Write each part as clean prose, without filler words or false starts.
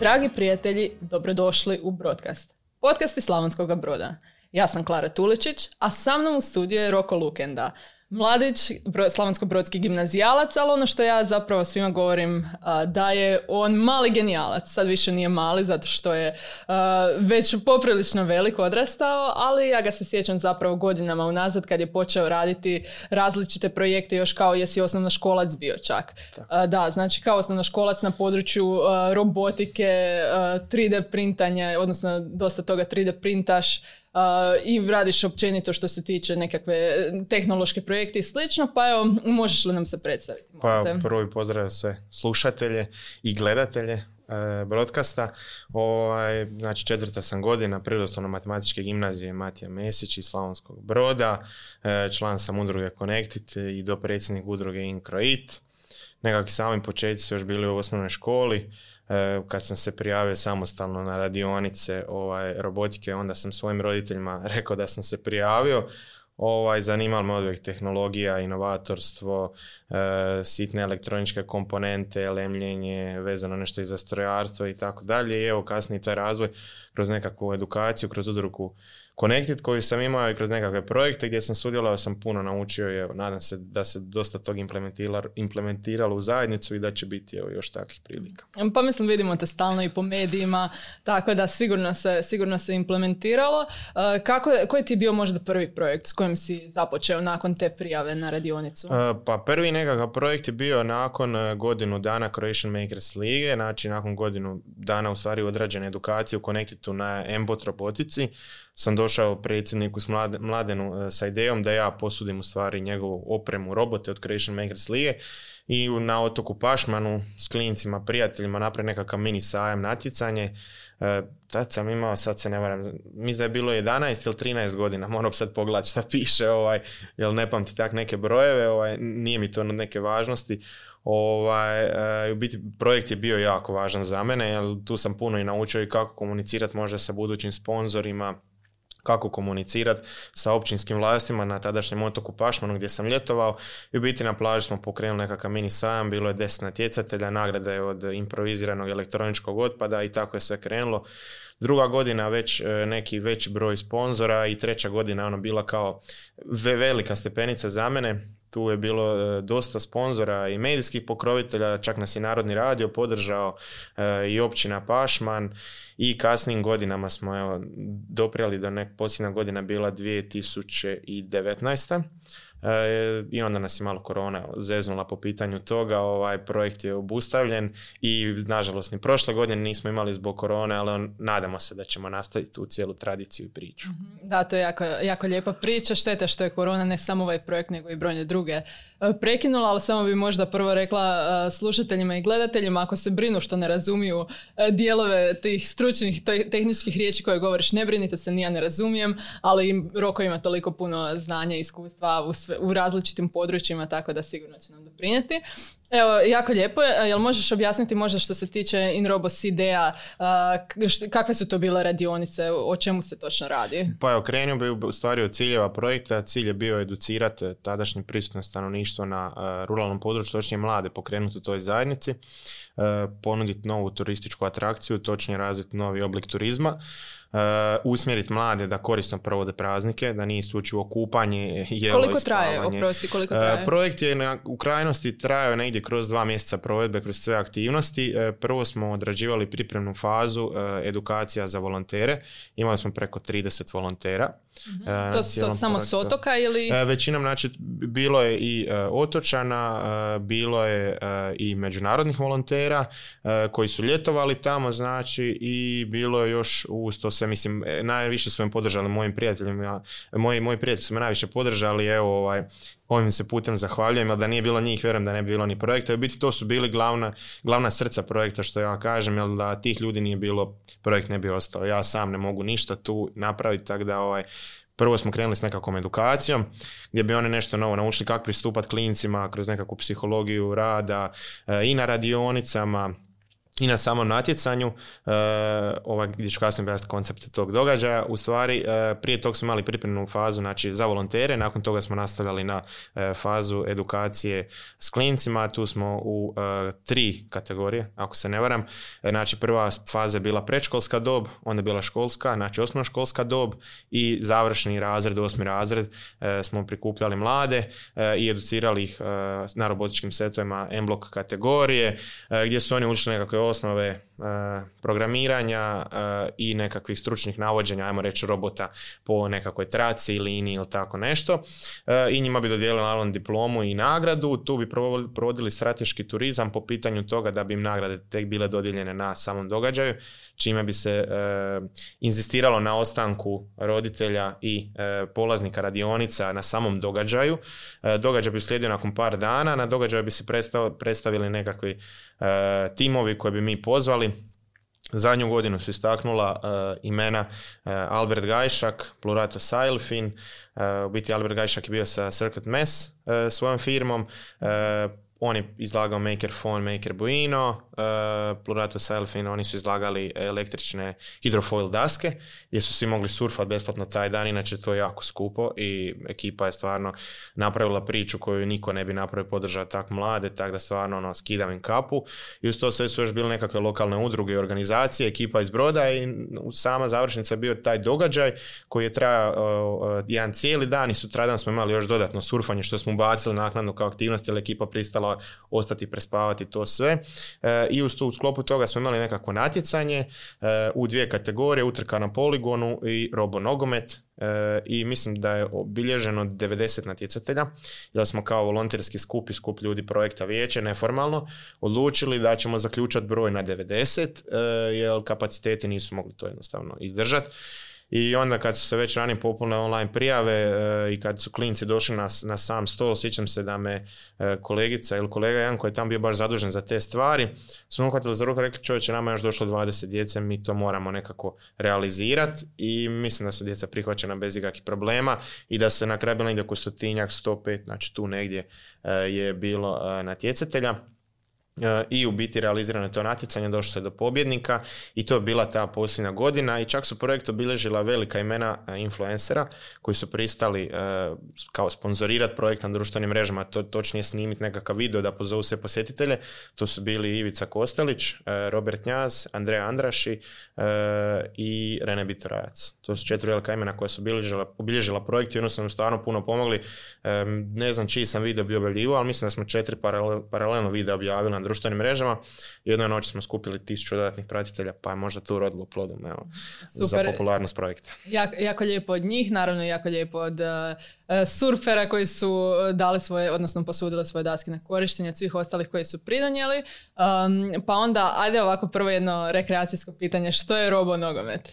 Dragi prijatelji, dobrodošli u BRODCAST, podcast iz Slavonskoga Broda. Ja sam Klara Tuličić, a sa mnom u studiju je Roko Lukenda, mladić slavonsko-brodski gimnazijalac, ali ono što ja zapravo svima govorim da je on mali genijalac. Sad više nije mali zato što je već poprilično velik odrastao, ali ja ga se sjećam zapravo godinama unazad kad je počeo raditi različite projekte još kao jesi osnovnoškolac bio čak. Da, znači kao osnovnoškolac na području robotike, 3D printanja, odnosno dosta toga 3D printaš, i radiš općenito što se tiče nekakve tehnološke projekte i slično, pa evo, možeš li nam se predstaviti? Možete. Pa prvi pozdrav sve slušatelje i gledatelje Brodcasta. Znači četvrta sam godina Prirodoslovno-matematičke gimnazije Matija Mesić iz Slavonskog Broda. Član sam udruge Connectit i dopredsjednik udruge Incroit. Nekakvi sami početci su još bili u osnovnoj školi. Kad sam se prijavio samostalno na radionice robotike, onda sam svojim roditeljima rekao da sam se prijavio. Zanimala me odvijek tehnologija, inovatorstvo, sitne elektroničke komponente, lemljenje, vezano nešto i za strojarstvo i tako dalje. I evo kasnije taj razvoj kroz nekakvu edukaciju, kroz udrugu Connectit koju sam imao i kroz nekakve projekte gdje sam sudjelovao, sam puno naučio i evo, nadam se da se dosta tog implementiralo u zajednicu i da će biti evo, još takvih prilika. Pa mislim, vidimo te stalno i po medijima, tako da sigurno se implementiralo. Koji ti je bio možda prvi projekt s kojim si započeo nakon te prijave na radionicu? Pa prvi nekakav projekt je bio nakon godinu dana Croatian Makers League, znači nakon godinu dana u stvari odrađene edukacije u Connectitu na mBlock robotici. Sam došao predsjedniku s Mladenu sa idejom da ja posudim u stvari njegovu opremu robote od Croatian Makers League i na otoku Pašmanu s klinicima, prijateljima napravim nekakav mini sajam, natjecanje. Tad sam imao, sad se ne varam, mislim da je bilo 11 ili 13 godina, moram sad pogledati šta piše, jer ne pamti tak neke brojeve, nije mi to od neke važnosti. U biti projekt je bio jako važan za mene, jer tu sam puno i naučio i kako komunicirati možda sa budućim sponzorima, kako komunicirati sa općinskim vlastima na tadašnjem otoku Pašmanu gdje sam ljetovao i u biti na plaži smo pokrenuli nekakav mini sajam, bilo je 10 natjecatelja, nagrada je od improviziranog elektroničkog otpada i tako je sve krenulo. Druga godina već neki veći broj sponzora i treća godina ono bila kao velika stepenica za mene. Tu je bilo dosta sponzora i medijskih pokrovitelja, čak nas i Narodni radio podržao i općina Pašman i kasnim godinama smo doprijali do posljedna godina bila 2019. I onda nas je malo korona zeznula po pitanju toga, ovaj projekt je obustavljen i nažalost ni prošle godine nismo imali zbog korone, ali nadamo se da ćemo nastaviti tu cijelu tradiciju i priču. Da, to je jako, jako lijepa priča, šteta što je korona ne samo ovaj projekt nego i brojne druge prekinula, ali samo bi možda prvo rekla slušateljima i gledateljima ako se brinu što ne razumiju dijelove tih stručnih tehničkih riječi koje govoriš, ne brinite se, ni ja ne razumijem, ali Roko ima toliko puno znanja i iskustva u različitim područjima, tako da sigurno će nam doprinijeti. Evo, jako lijepo je. Jel možeš objasniti možda što se tiče InRobo ideja, kakve su to bile radionice, o čemu se točno radi? Pa evo, krenuo bi u stvari od ciljeva projekta. Cilj je bio educirati tadašnje prisutno stanovništvo na ruralnom području, točnije mlade, pokrenuti u toj zajednici, ponuditi novu turističku atrakciju, točnije razviti novi oblik turizma. Usmjeriti mlade da korisno provode praznike, da nije isključivo kupanje, jelo i spavanje. Koliko traje? Projekt je u krajnosti trajao negdje kroz 2 mjeseca provedbe, kroz sve aktivnosti. Prvo smo odrađivali pripremnu fazu edukacija za volontere. Imali smo preko 30 volontera. Mm-hmm. To su samo s otoka ili? Većinom, znači, bilo je i otočana, bilo je i međunarodnih volontera koji su ljetovali tamo, znači, i bilo je još uz to sve, mislim, najviše su me podržali mojim prijateljima, moji prijatelji su me najviše podržali, evo, ovim se putem zahvaljujem, ali da nije bilo njih, vjerujem da ne bi bilo ni projekta. U biti to su bili glavna srca projekta, što ja kažem, jer da tih ljudi nije bilo, projekt ne bi ostao. Ja sam ne mogu ništa tu napraviti, tako da prvo smo krenuli s nekakvom edukacijom gdje bi oni nešto novo naučili kako pristupati klincima kroz nekakvu psihologiju rada i na radionicama. i na samom natjecanju, gdje ću kasnije objasniti koncept tog događaja, u stvari prije tog smo imali pripremnu fazu, znači za volontere, nakon toga smo nastavljali na fazu edukacije s klincima, tu smo u 3 kategorije, ako se ne varam, znači prva faza je bila predškolska dob, onda je bila školska, znači osnovnoškolska dob i završni razred, 8. razred, smo prikupljali mlade i educirali ih na robotičkim setovima mBlock kategorije, gdje su oni učili nekakve osnove programiranja i nekakvih stručnih navođenja, ajmo reći robota po nekakvoj traci, liniji ili tako nešto. I njima bi dodijelili naravno diplomu i nagradu. Tu bi provodili strateški turizam po pitanju toga da bi im nagrade tek bile dodijeljene na samom događaju, čime bi se inzistiralo na ostanku roditelja i polaznika radionica na samom događaju. Događaj bi uslijedio nakon par dana, na događaju bi se predstavili nekakvi timovi koje bi mi pozvali. Zadnju godinu su istaknula imena Albert Gajšak, Plurato Sajlfin, u biti Albert Gajšak je bio sa Circuit Mess svojom firmom, on je izlagao Maker Phone, Maker Buino, Plurato Sajlfin, oni su izlagali električne hidrofoil daske gdje su svi mogli surfati besplatno taj dan, inače to je jako skupo i ekipa je stvarno napravila priču koju niko ne bi napravio, podržao tak mlade, tako da stvarno skidam im kapu. I uz to sve su još bile nekakve lokalne udruge i organizacije, ekipa iz Broda i sama završnica je bio taj događaj koji je trajao jedan cijeli dan i sutradan smo imali još dodatno surfanje što smo ubacili naknadno kao aktivnost jer ekipa pristala ostati prespavati to sve i u sklopu toga smo imali nekako natjecanje u 2 kategorije, utrka na poligonu i robo nogomet i mislim da je obilježeno 90 natjecatelja jer smo kao volonterski skup i skup ljudi projekta Vijeće neformalno odlučili da ćemo zaključati broj na 90 jer kapaciteti nisu mogli to jednostavno izdržati. I onda kad su se već ranije popunile online prijave i kad su klinci došli na sam stol, sjećam se da me kolegica ili kolega jedan koji je tamo bio baš zadužen za te stvari, smo uhvatili za ruku i rekli čovječe, nama je još došlo 20 djece, mi to moramo nekako realizirati i mislim da su djeca prihvaćena bez ikakvih problema i da se na kraju bilo negdje oko 100-105, znači tu negdje je bilo natjecatelja. I u biti realizirano je to natjecanje, došlo se do pobjednika i to je bila ta posljednja godina i čak su projekt obilježila velika imena influencera koji su pristali kao sponzorirati projekt na društvenim mrežama, točnije snimiti nekakav video da pozovu sve posjetitelje. To su bili Ivica Kostelić, Robert Njaz, Andrej Andraši i René Bitrojac. To su 4 velika imena koja su obilježila projekt i ono su nam stvarno puno pomogli. Ne znam čiji sam video bio objavljivao, ali mislim da smo 4 paralelno videa objavili na društvenim mrežama i jednoj noći smo skupili 1000 dodatnih pratitelja, pa je možda to urodilo plodom, evo, za popularnost projekta. Jako lijepo od njih, naravno jako lijepo od surfera koji su dali svoje, odnosno posudili svoje daske na korištenje, od svih ostalih koji su pridonijeli. Pa onda, ajde ovako prvo jedno rekreacijsko pitanje, što je robo nogomet?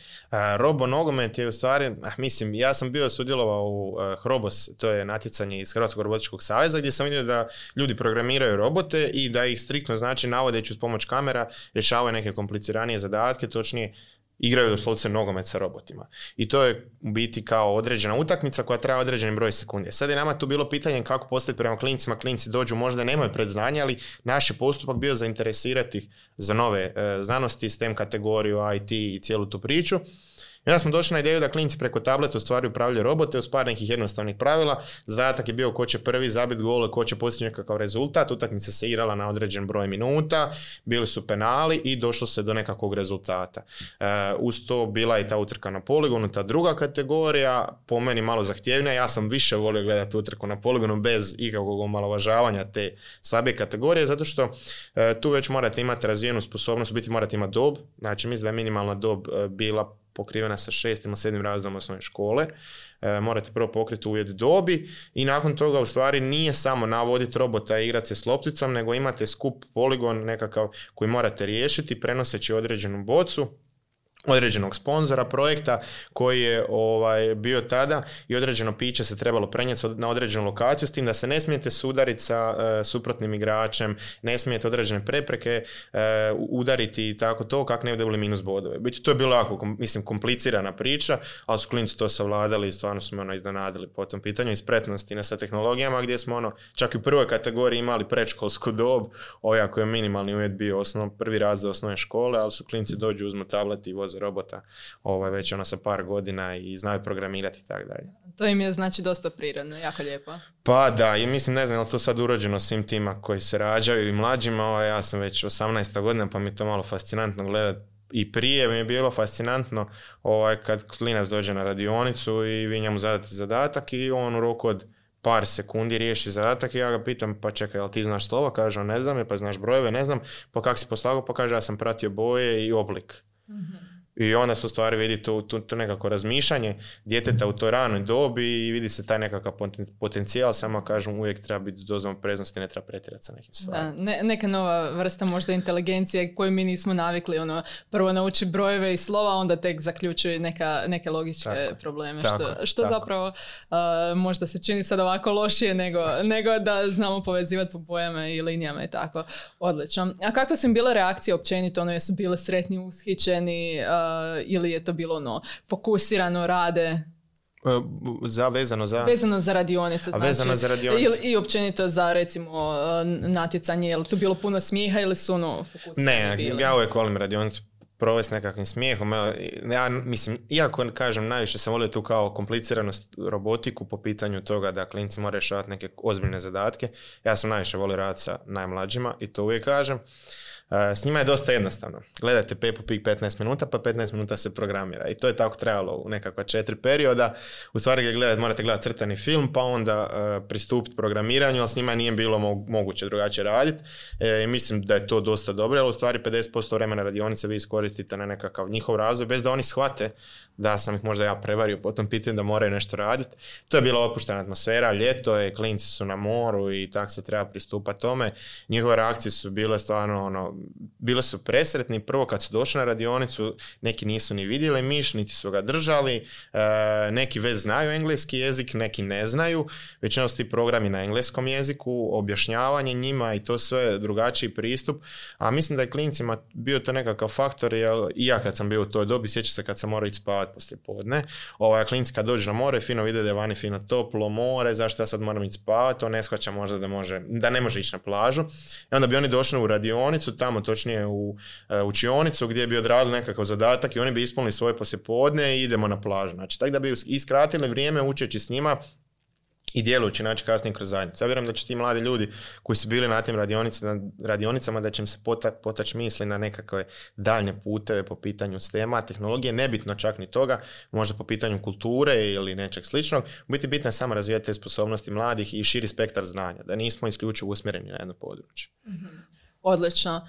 Robo nogomet je u stvari, mislim, ja sam bio sudjelovao u Hrobos, to je natjecanje iz Hrvatskog Robotičkog saveza, gdje sam vidio da ljudi programiraju robote i da ih striktno, znači navodeći uz pomoć kamera, rješavaju neke kompliciranije zadatke, točnije igraju doslovce nogomet sa robotima. I to je u biti kao određena utakmica koja traja određeni broj sekundi. Sad je nama tu bilo pitanje kako postaviti prema klincima. Klinci dođu, možda nemaju predznanja, ali naš je postupak bio zainteresirati ih za nove znanosti, STEM kategoriju, IT i cijelu tu priču. I onda smo došli na ideju da klinci preko tableta u stvari upravljaju robote uz par nekih jednostavnih pravila. Zadatak je bio ko će prvi zabiti gol, ko će postići kakav rezultat. Utakmica se igrala na određen broj minuta, bili su penali i došlo se do nekakvog rezultata. Uz to bila i ta utrka na poligonu, ta druga kategorija, po meni malo zahtjevnija. Ja sam više volio gledati utrku na poligonu bez ikakvog omalovažavanja te slabije kategorije, zato što tu već morate imati razvijenu sposobnost, u biti morate imati dob. Znači mislim da je minimalna dob bila pokrivena sa 6. ili 7. razredom osnovne škole. Morate prvo pokriti uvjet dobi i nakon toga u stvari nije samo navoditi robota i igrati se s lopticom, nego imate skup poligon nekakav koji morate riješiti prenoseći određenu bocu određenog sponzora projekta koji je bio tada i određeno piće se trebalo prenijeti na određenu lokaciju, s tim da se ne smijete sudariti sa suprotnim igračem, ne smijete određene prepreke udariti i tako to, kako ne bi dobili minus bodove. Biti, to je bilo jako komplicirana priča, ali su klinci to savladali i stvarno smo iznenadili po tom pitanju i spretnosti sa tehnologijama, gdje smo čak i u prvoj kategoriji imali predškolsku dob, koji je minimalni uvjet bio prvi razred osnovne škole, ali su klinci dođu, uzmu tablet i voze robota već sa par godina i znaju programirati i tako dalje. To im je znači dosta prirodno, jako lijepo. Pa da, i mislim, ne znam, ali to sad urođeno svim tima koji se rađaju i mlađima, ja sam već 18. godina pa mi je to malo fascinantno gledati. I prije mi je bilo fascinantno kad klinac dođe na radionicu i vi njemu zadate zadatak i on u roku od par sekundi riješi zadatak i ja ga pitam, pa čekaj, ali ti znaš slova? Kaže, ne znam, pa znaš brojeve, ne znam, pa kako si poslagao? Pa kaže, ja sam pratio boje i oblik. Mm-hmm. I onda se u stvari vidi to nekako razmišljanje djeteta u toj ranoj dobi i vidi se taj nekakav potencijal, samo kažem uvijek treba biti s dozom opreznosti, ne treba pretjerati sa nekim stvarima. Da, neka nova vrsta možda inteligencije koju mi nismo navikli, prvo nauči brojeve i slova, onda tek zaključuje neke logičke probleme, što zapravo možda se čini sad ovako lošije nego da znamo povezivati po bojama i linijama i tako. Odlično. A kakve su im bile reakcije općenito, jesu bile sretni, ushićeni, ili je to bilo fokusirano, rade? Vezano za radionice, znači, i općenito za, recimo, natjecanje. Je li tu bilo puno smijeha ili su fokusirani bili? Ja uvijek volim radionicu provesti nekakvim smijehom. Ja mislim, iako kažem, najviše sam volio tu kao kompliciranost robotiku po pitanju toga da klinci moraju rješavati neke ozbiljne zadatke. Ja sam najviše volio raditi sa najmlađima i to uvijek kažem. S njima je dosta jednostavno. Gledajte Peppa Pig 15 minuta, pa 15 minuta se programira. I to je tako trajalo u nekakva 4 perioda. U stvari morate gledati crtani film, pa onda pristupiti programiranju, ali s njima nije bilo moguće drugačije raditi. Mislim da je to dosta dobro, ali u stvari 50% vremena radionice vi iskoristite na nekakav njihov razvoj, bez da oni shvate da sam ih možda ja prevario, potom pitam da moraju nešto raditi. To je bila opuštena atmosfera, ljeto je, klinci su na moru i tako se treba pristupati tome. Njihove reakcije su bile stvarno bile su presretni. Prvo kad su došli na radionicu, neki nisu ni vidjeli miš, niti su ga držali, neki već znaju engleski jezik, neki ne znaju, većinom su ti programi na engleskom jeziku, objašnjavanje njima i to sve drugačiji pristup, a mislim da je klincima bio to nekakav faktor, jer i ja kad sam bio u toj dobi, sjećam se kad sam morao ići spavati poslije podne, klinci kad dođu na more, fino vide da je vani fino toplo more, zašto ja sad moram ići spavati, on ne shvaća možda da ne može ići na plažu, i onda bi oni došli u radionicu, tamo točnije u učionicu gdje bi odradili nekakav zadatak i oni bi ispunili svoje poslijepodne i idemo na plažu. Znači, tako da bi iskratili vrijeme učeći s njima i djelujući, znači, kasnije kroz zajednicu. Ja vjerujem da će ti mladi ljudi koji su bili na tim radionicama, da će im se potaći misli na nekakve daljnje puteve po pitanju STEM-a, tehnologije, nebitno čak ni toga, možda po pitanju kulture ili nečeg sličnog. U biti bitno je samo razvijati te sposobnosti mladih i širi spektar znanja, da nismo isključivo usmjereni na jedno područje. Mm-hmm. Odlično.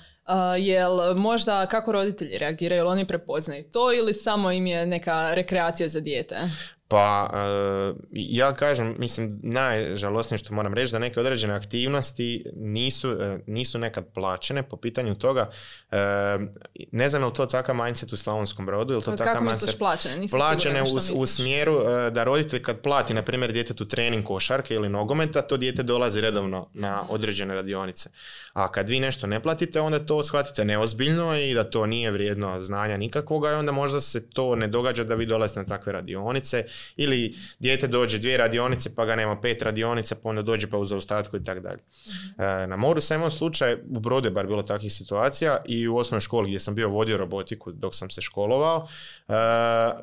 Jel možda kako roditelji reagiraju, jel oni prepoznaju to ili samo im je neka rekreacija za dijete? Pa ja kažem, mislim, najžalosnije što moram reći da neke određene aktivnosti nisu nekad plaćene po pitanju toga. Ne znam je li to takav mindset u Slavonskom Brodu, je li to takav mindset plaćene u smjeru da roditelj kad plati, na primjer, djetetu trening košarke ili nogometa, to dijete dolazi redovno na određene radionice. A kad vi nešto ne platite, onda to shvatite neozbiljno i da to nije vrijedno znanja nikakvoga i onda možda se to ne događa da vi dolazite na takve radionice. Ili dijete dođe 2 radionice pa ga nema 5 radionica, pa onda dođe pa u zaostatku i tako dalje. Na moru sam imao slučaj, u Brodu je bar bilo takvih situacija i u osnovnoj školi gdje sam bio vodio robotiku dok sam se školovao,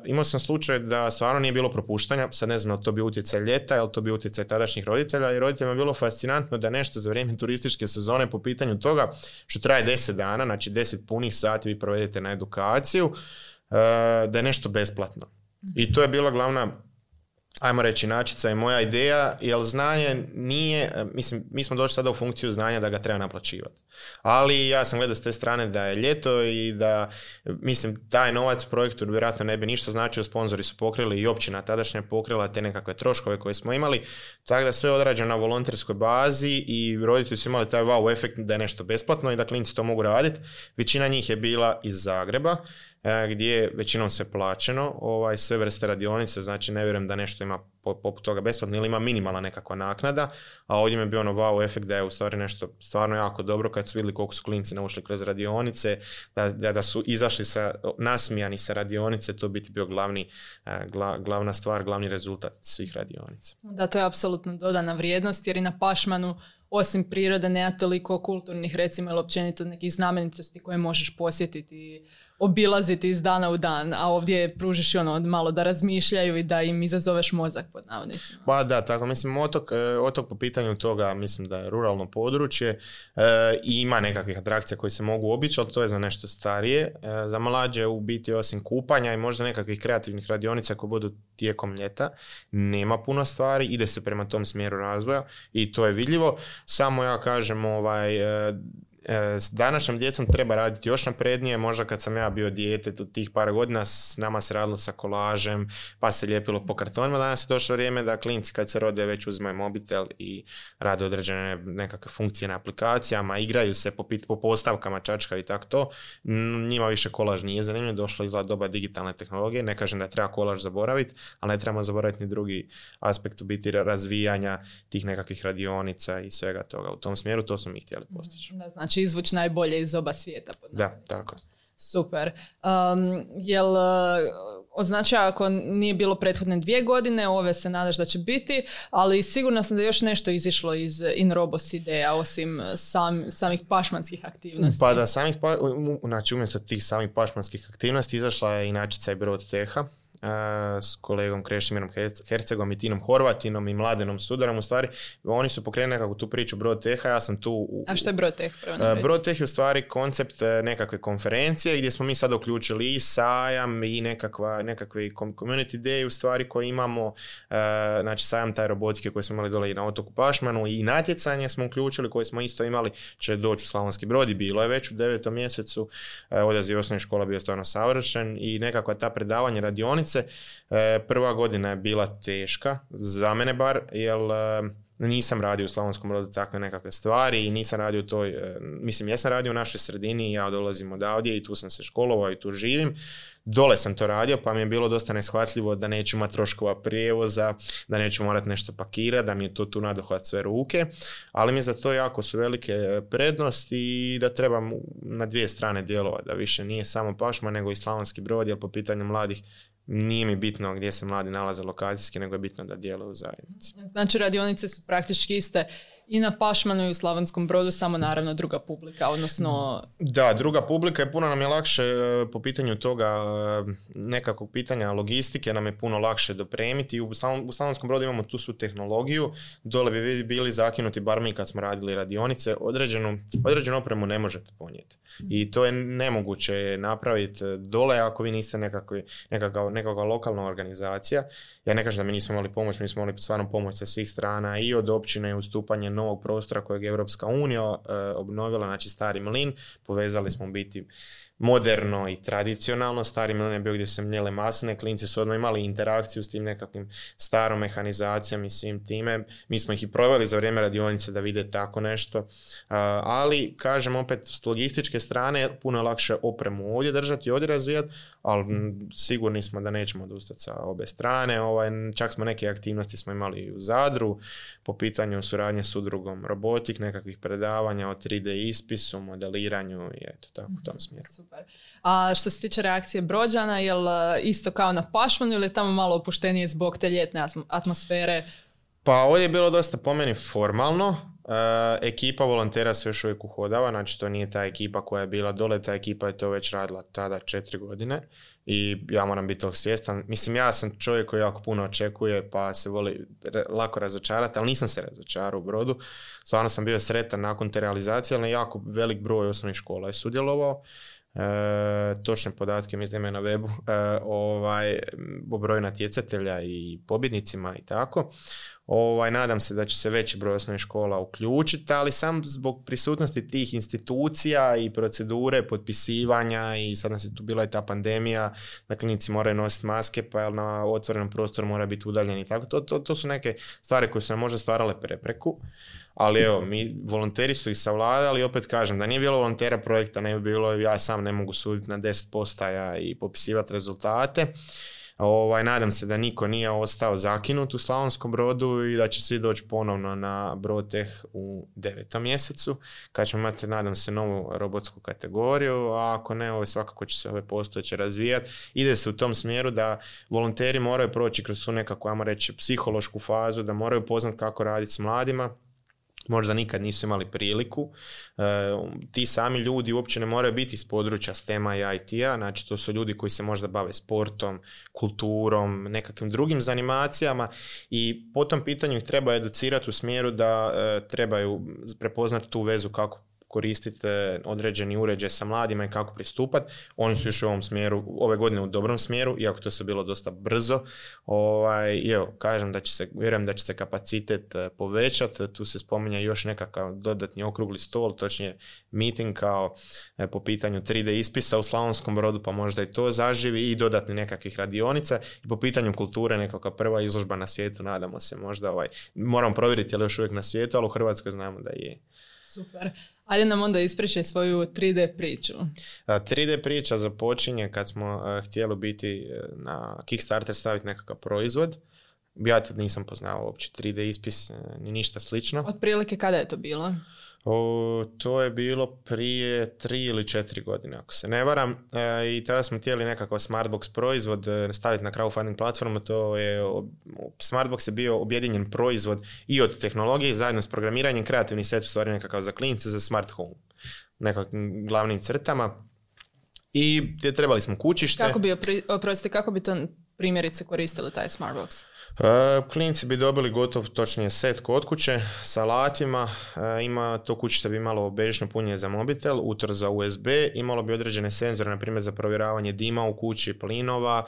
imao sam slučaj da stvarno nije bilo propuštanja, sad ne znam, to bi utjecaj ljeta, ili to bi utjecaj tadašnjih roditelja, i roditeljima je bilo fascinantno da nešto za vrijeme turističke sezone po pitanju toga što traje 10 dana, znači 10 punih sati vi provedete na edukaciju, da je nešto besplatno. I to je bila glavna, ajmo reći, inačica i moja ideja, jer znanje nije, mislim, mi smo došli sada u funkciju znanja da ga treba naplaćivati. Ali ja sam gledao s te strane da je ljeto i da, mislim, taj novac projektu vjerojatno ne bi ništa značio, sponzori su pokrili i općina tadašnja pokrila te nekakve troškove koje smo imali, tako da sve odrađeno na volonterskoj bazi i roditelji su imali taj wow efekt da je nešto besplatno i da klinci to mogu raditi. Većina njih je bila iz Zagreba. gdje je većinom sve plaćeno, sve vrste radionice, znači ne vjerujem da nešto ima poput toga besplatno ili ima minimalna nekakva naknada, a ovdje mi je bio ono wow efekt da je u stvari nešto stvarno jako dobro kad su vidjeli koliko su klinci naučili kroz radionice, da su izašli nasmijani sa radionice, to biti bio glavna stvar, glavni rezultat svih radionica. Da, to je apsolutno dodana vrijednost jer i na Pašmanu osim prirode nema toliko kulturnih recimo ili općenito nekih znamenitosti koje možeš posjetiti, obilaziti iz dana u dan, a ovdje pružiš ono malo da razmišljaju i da im izazoveš mozak pod navodnicima. Pa da, tako mislim otok po pitanju toga mislim da je ruralno područje i ima nekakvih atrakcija koje se mogu obići, ali to je za nešto starije. Za mlađe u biti osim kupanja i možda nekakvih kreativnih radionica koje budu tijekom ljeta, nema puno stvari, ide se prema tom smjeru razvoja i to je vidljivo. Samo ja kažem s današnjom djecom treba raditi još naprednije, možda kad sam ja bio dijete od tih par godina, s nama se radilo sa kolažem, pa se lijepilo po kartonima, danas je došlo vrijeme da klinci kad se rode već uzimaju mobitel i rade određene nekakve funkcije na aplikacijama, igraju se po postavkama, čačkaju i tako to, njima više kolaž nije zanimljiv, došlo je doba digitalne tehnologije, ne kažem da treba kolaž zaboraviti, ali ne trebamo zaboraviti ni drugi aspekt u biti razvijanja tih nekakvih radionica i svega toga, u tom smjeru to smo mi htjeli postići. Da, znači izvući najbolje iz oba svijeta. Da, tako. Super. Jel označava ako nije bilo prethodne 2 godine, ove se nadaš da će biti, ali sigurno sam da je još nešto izišlo iz InRobos ideja, osim samih pašmanskih aktivnosti. Pa da, znači umjesto tih samih pašmanskih aktivnosti izašla je inačica i Brod Teha, s kolegom Krešimirom Hercegom i Tinom Horvatinom i Mladenom Sudarom, u stvari oni su pokrenuli nekako tu priču Brod Teha, ja sam tu... A što je Brod Teh? Brod Teh je u stvari koncept nekakve konferencije gdje smo mi sad uključili i sajam i nekakve community day u stvari koje imamo, znači sajam taj robotike koji smo imali dole i na otoku Pašmanu i natjecanje smo uključili koje smo isto imali, će doći u Slavonski Brod i bilo je već u 9. mjesecu, odaziv osnovnih škola bio stvarno savršen i nekakva ta predavanja radionice. Prva godina je bila teška, za mene bar, jer nisam radio u Slavonskom Brodu takve nekakve stvari i nisam radio u toj, jesam radio u našoj sredini, ja dolazim odavdje i tu sam se školovao i tu živim. Dole sam to radio, pa mi je bilo dosta neshvatljivo da neću imati troškova prijevoza, da neću morati nešto pakirati, da mi je to tu nadohvat sve ruke, ali mi za to jako su velike prednosti i da trebam na 2 strane djelovati, da više nije samo Pašman nego i Slavonski Brod, jer po pitanju mladih nije mi bitno gdje se mladi nalaze lokacijski, nego je bitno da djeluju u zajednici. Znači radionice su praktički iste i na Pašmanu i u Slavonskom Brodu, samo naravno druga publika, odnosno... Da, druga publika je puno nam je lakše po pitanju toga, nekakvog pitanja logistike nam je puno lakše dopremiti. U Slavonskom Brodu imamo tu svu tehnologiju, dole bi bili zakinuti, bar mi kad smo radili radionice, određenu opremu ne možete ponijeti. I to je nemoguće napraviti dole ako vi niste nekakva lokalna organizacija. Ja ne kažem da mi nismo imali pomoć, mi smo imali stvarno pomoć sa svih strana i od općine i ustupanje novog prostora kojeg je Europska unija obnovila, znači Stari Mlin, povezali smo biti moderno i tradicionalno. Stari Mlin je bio gdje su se mljele masline, klinci su odmah imali interakciju s tim nekakvim starom mehanizacijom i svim time. Mi smo ih i proveli za vrijeme radionice da vide tako nešto, ali kažem opet s logističke strane puno lakše opremu ovdje držati i ovdje razvijati, ali sigurni smo da nećemo odustati sa obe strane. Čak smo neke aktivnosti smo imali i u Zadru po pitanju suradnje s udrugom robotik, nekakvih predavanja o 3D ispisu, modeliranju i eto tako u tom smjeru. Super. A što se tiče reakcije Brođana, je li isto kao na Pašmanu ili je tamo malo opuštenije zbog te ljetne atmosfere? Pa ovdje je bilo dosta po meni formalno. Ekipa volontera se još uvijek uhodava, znači to nije ta ekipa koja je bila dole, ta ekipa je to već radila tada 4 godine i ja moram biti tog svjestan. Mislim, ja sam čovjek koji jako puno očekuje pa se voli lako razočarati, ali nisam se razočarao u Brodu. Stvarno sam bio sretan nakon te realizacije, ali jako velik broj osnovnih škola je sudjelovao. Točne podatke mislim da je na webu o broju natjecatelja i pobjednicima i tako. Nadam se da će se veći broj osnovnih škola uključiti, ali sam zbog prisutnosti tih institucija i procedure potpisivanja i sad nas je tu bila i ta pandemija, da klinici moraju nositi maske, pa na otvorenom prostoru mora biti udaljen i tako. To su neke stvari koje su nam možda stvarale prepreku, Ali evo, mi volonteri su ih savladali, opet kažem, da nije bilo volontera projekta, ne bi bilo, ja sam ne mogu suditi na 10 postaja i popisivati rezultate. Nadam se da niko nije ostao zakinut u Slavonskom Brodu i da će svi doći ponovno na Brod Teh u 9. mjesecu, kad ćemo imati, nadam se, novu robotsku kategoriju, a ako ne, svakako će se ove postojeće razvijati. Ide se u tom smjeru da volonteri moraju proći kroz tu nekako, ajmo reći, psihološku fazu, da moraju poznati kako raditi s mladima. Možda nikad nisu imali priliku. Ti sami ljudi uopće ne moraju biti iz područja STEM-a i IT-a, znači to su ljudi koji se možda bave sportom, kulturom, nekakvim drugim zanimacijama i po tom pitanju ih treba educirati u smjeru da trebaju prepoznati tu vezu kako koristite određeni uređaj sa mladima i kako pristupati. Oni su još u ovom smjeru, ove godine u dobrom smjeru, iako to se bilo dosta brzo. Kažem da će se, vjerujem da će se kapacitet povećati. Tu se spominja još nekakav dodatni okrugli stol, točnije meeting kao po pitanju 3D ispisa u Slavonskom Brodu, pa možda i to zaživi i dodatni nekakvih radionica. I po pitanju kulture nekakva prva izložba na svijetu, nadamo se možda, moramo provjeriti je li još uvijek na svijetu, ali u Hrvatskoj znamo da je. Super. Ajde nam onda ispričaj svoju 3D priču. 3D priča započinje kad smo htjeli biti na Kickstarter staviti nekakav proizvod. Ja tad nisam poznao uopće 3D ispis ni ništa slično. Otprilike kada je to bilo? To je bilo prije 3 ili 4 godine, ako se ne varam. I tada smo htjeli nekakav Smartbox proizvod staviti na crowdfunding platformu. Smartbox je bio objedinjen proizvod i od tehnologije, zajedno s programiranjem, kreativni set, u stvari nekakav za klinice, za smart home. Nekakvim glavnim crtama. I trebali smo kućište. Kako bi to primjerice koristili taj Smartbox? Klinici bi dobili gotov, točnije set kod kuće sa alatima, to kućište bi imalo bežično punjenje za mobitel, utor za USB, imalo bi određene senzore, na primjer za provjeravanje dima u kući, plinova,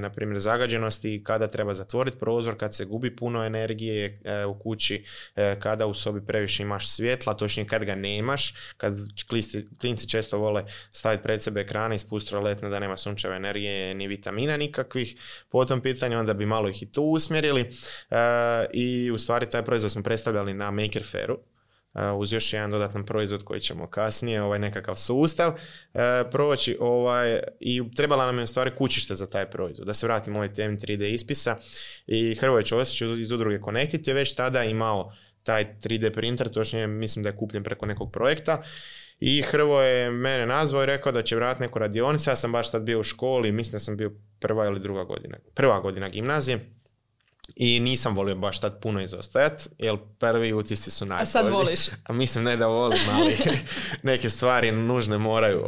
na primjer zagađenosti, kada treba zatvoriti prozor, kad se gubi puno energije u kući, kada u sobi previše imaš svjetla, točnije kad ga nemaš, kad klinici često vole staviti pred sebe ekrane i spustiti letno da nema sunčeve energije ni vitamina nikakvih, po tom pitanju onda bi malo ih i tu usmjerili i u stvari taj proizvod smo predstavljali na Maker Faireu uz još jedan dodatan proizvod koji ćemo kasnije, nekakav sustav proći i trebala nam je u stvari kućište za taj proizvod, da se vratimo ovoj temi 3D ispisa i Hrvoje Ćosić iz udruge Connectit je već tada imao taj 3D printer, točnije mislim da je kupljen preko nekog projekta. I Hrvo je mene nazvao i rekao da će vratiti neku radionicu. Ja sam baš tad bio u školi, mislim da sam bio prva godina gimnazije. I nisam volio baš tad puno izostajati, jer prvi utisci su najbolji. A sad voliš? Mislim, ne da volim, ali neke stvari nužne moraju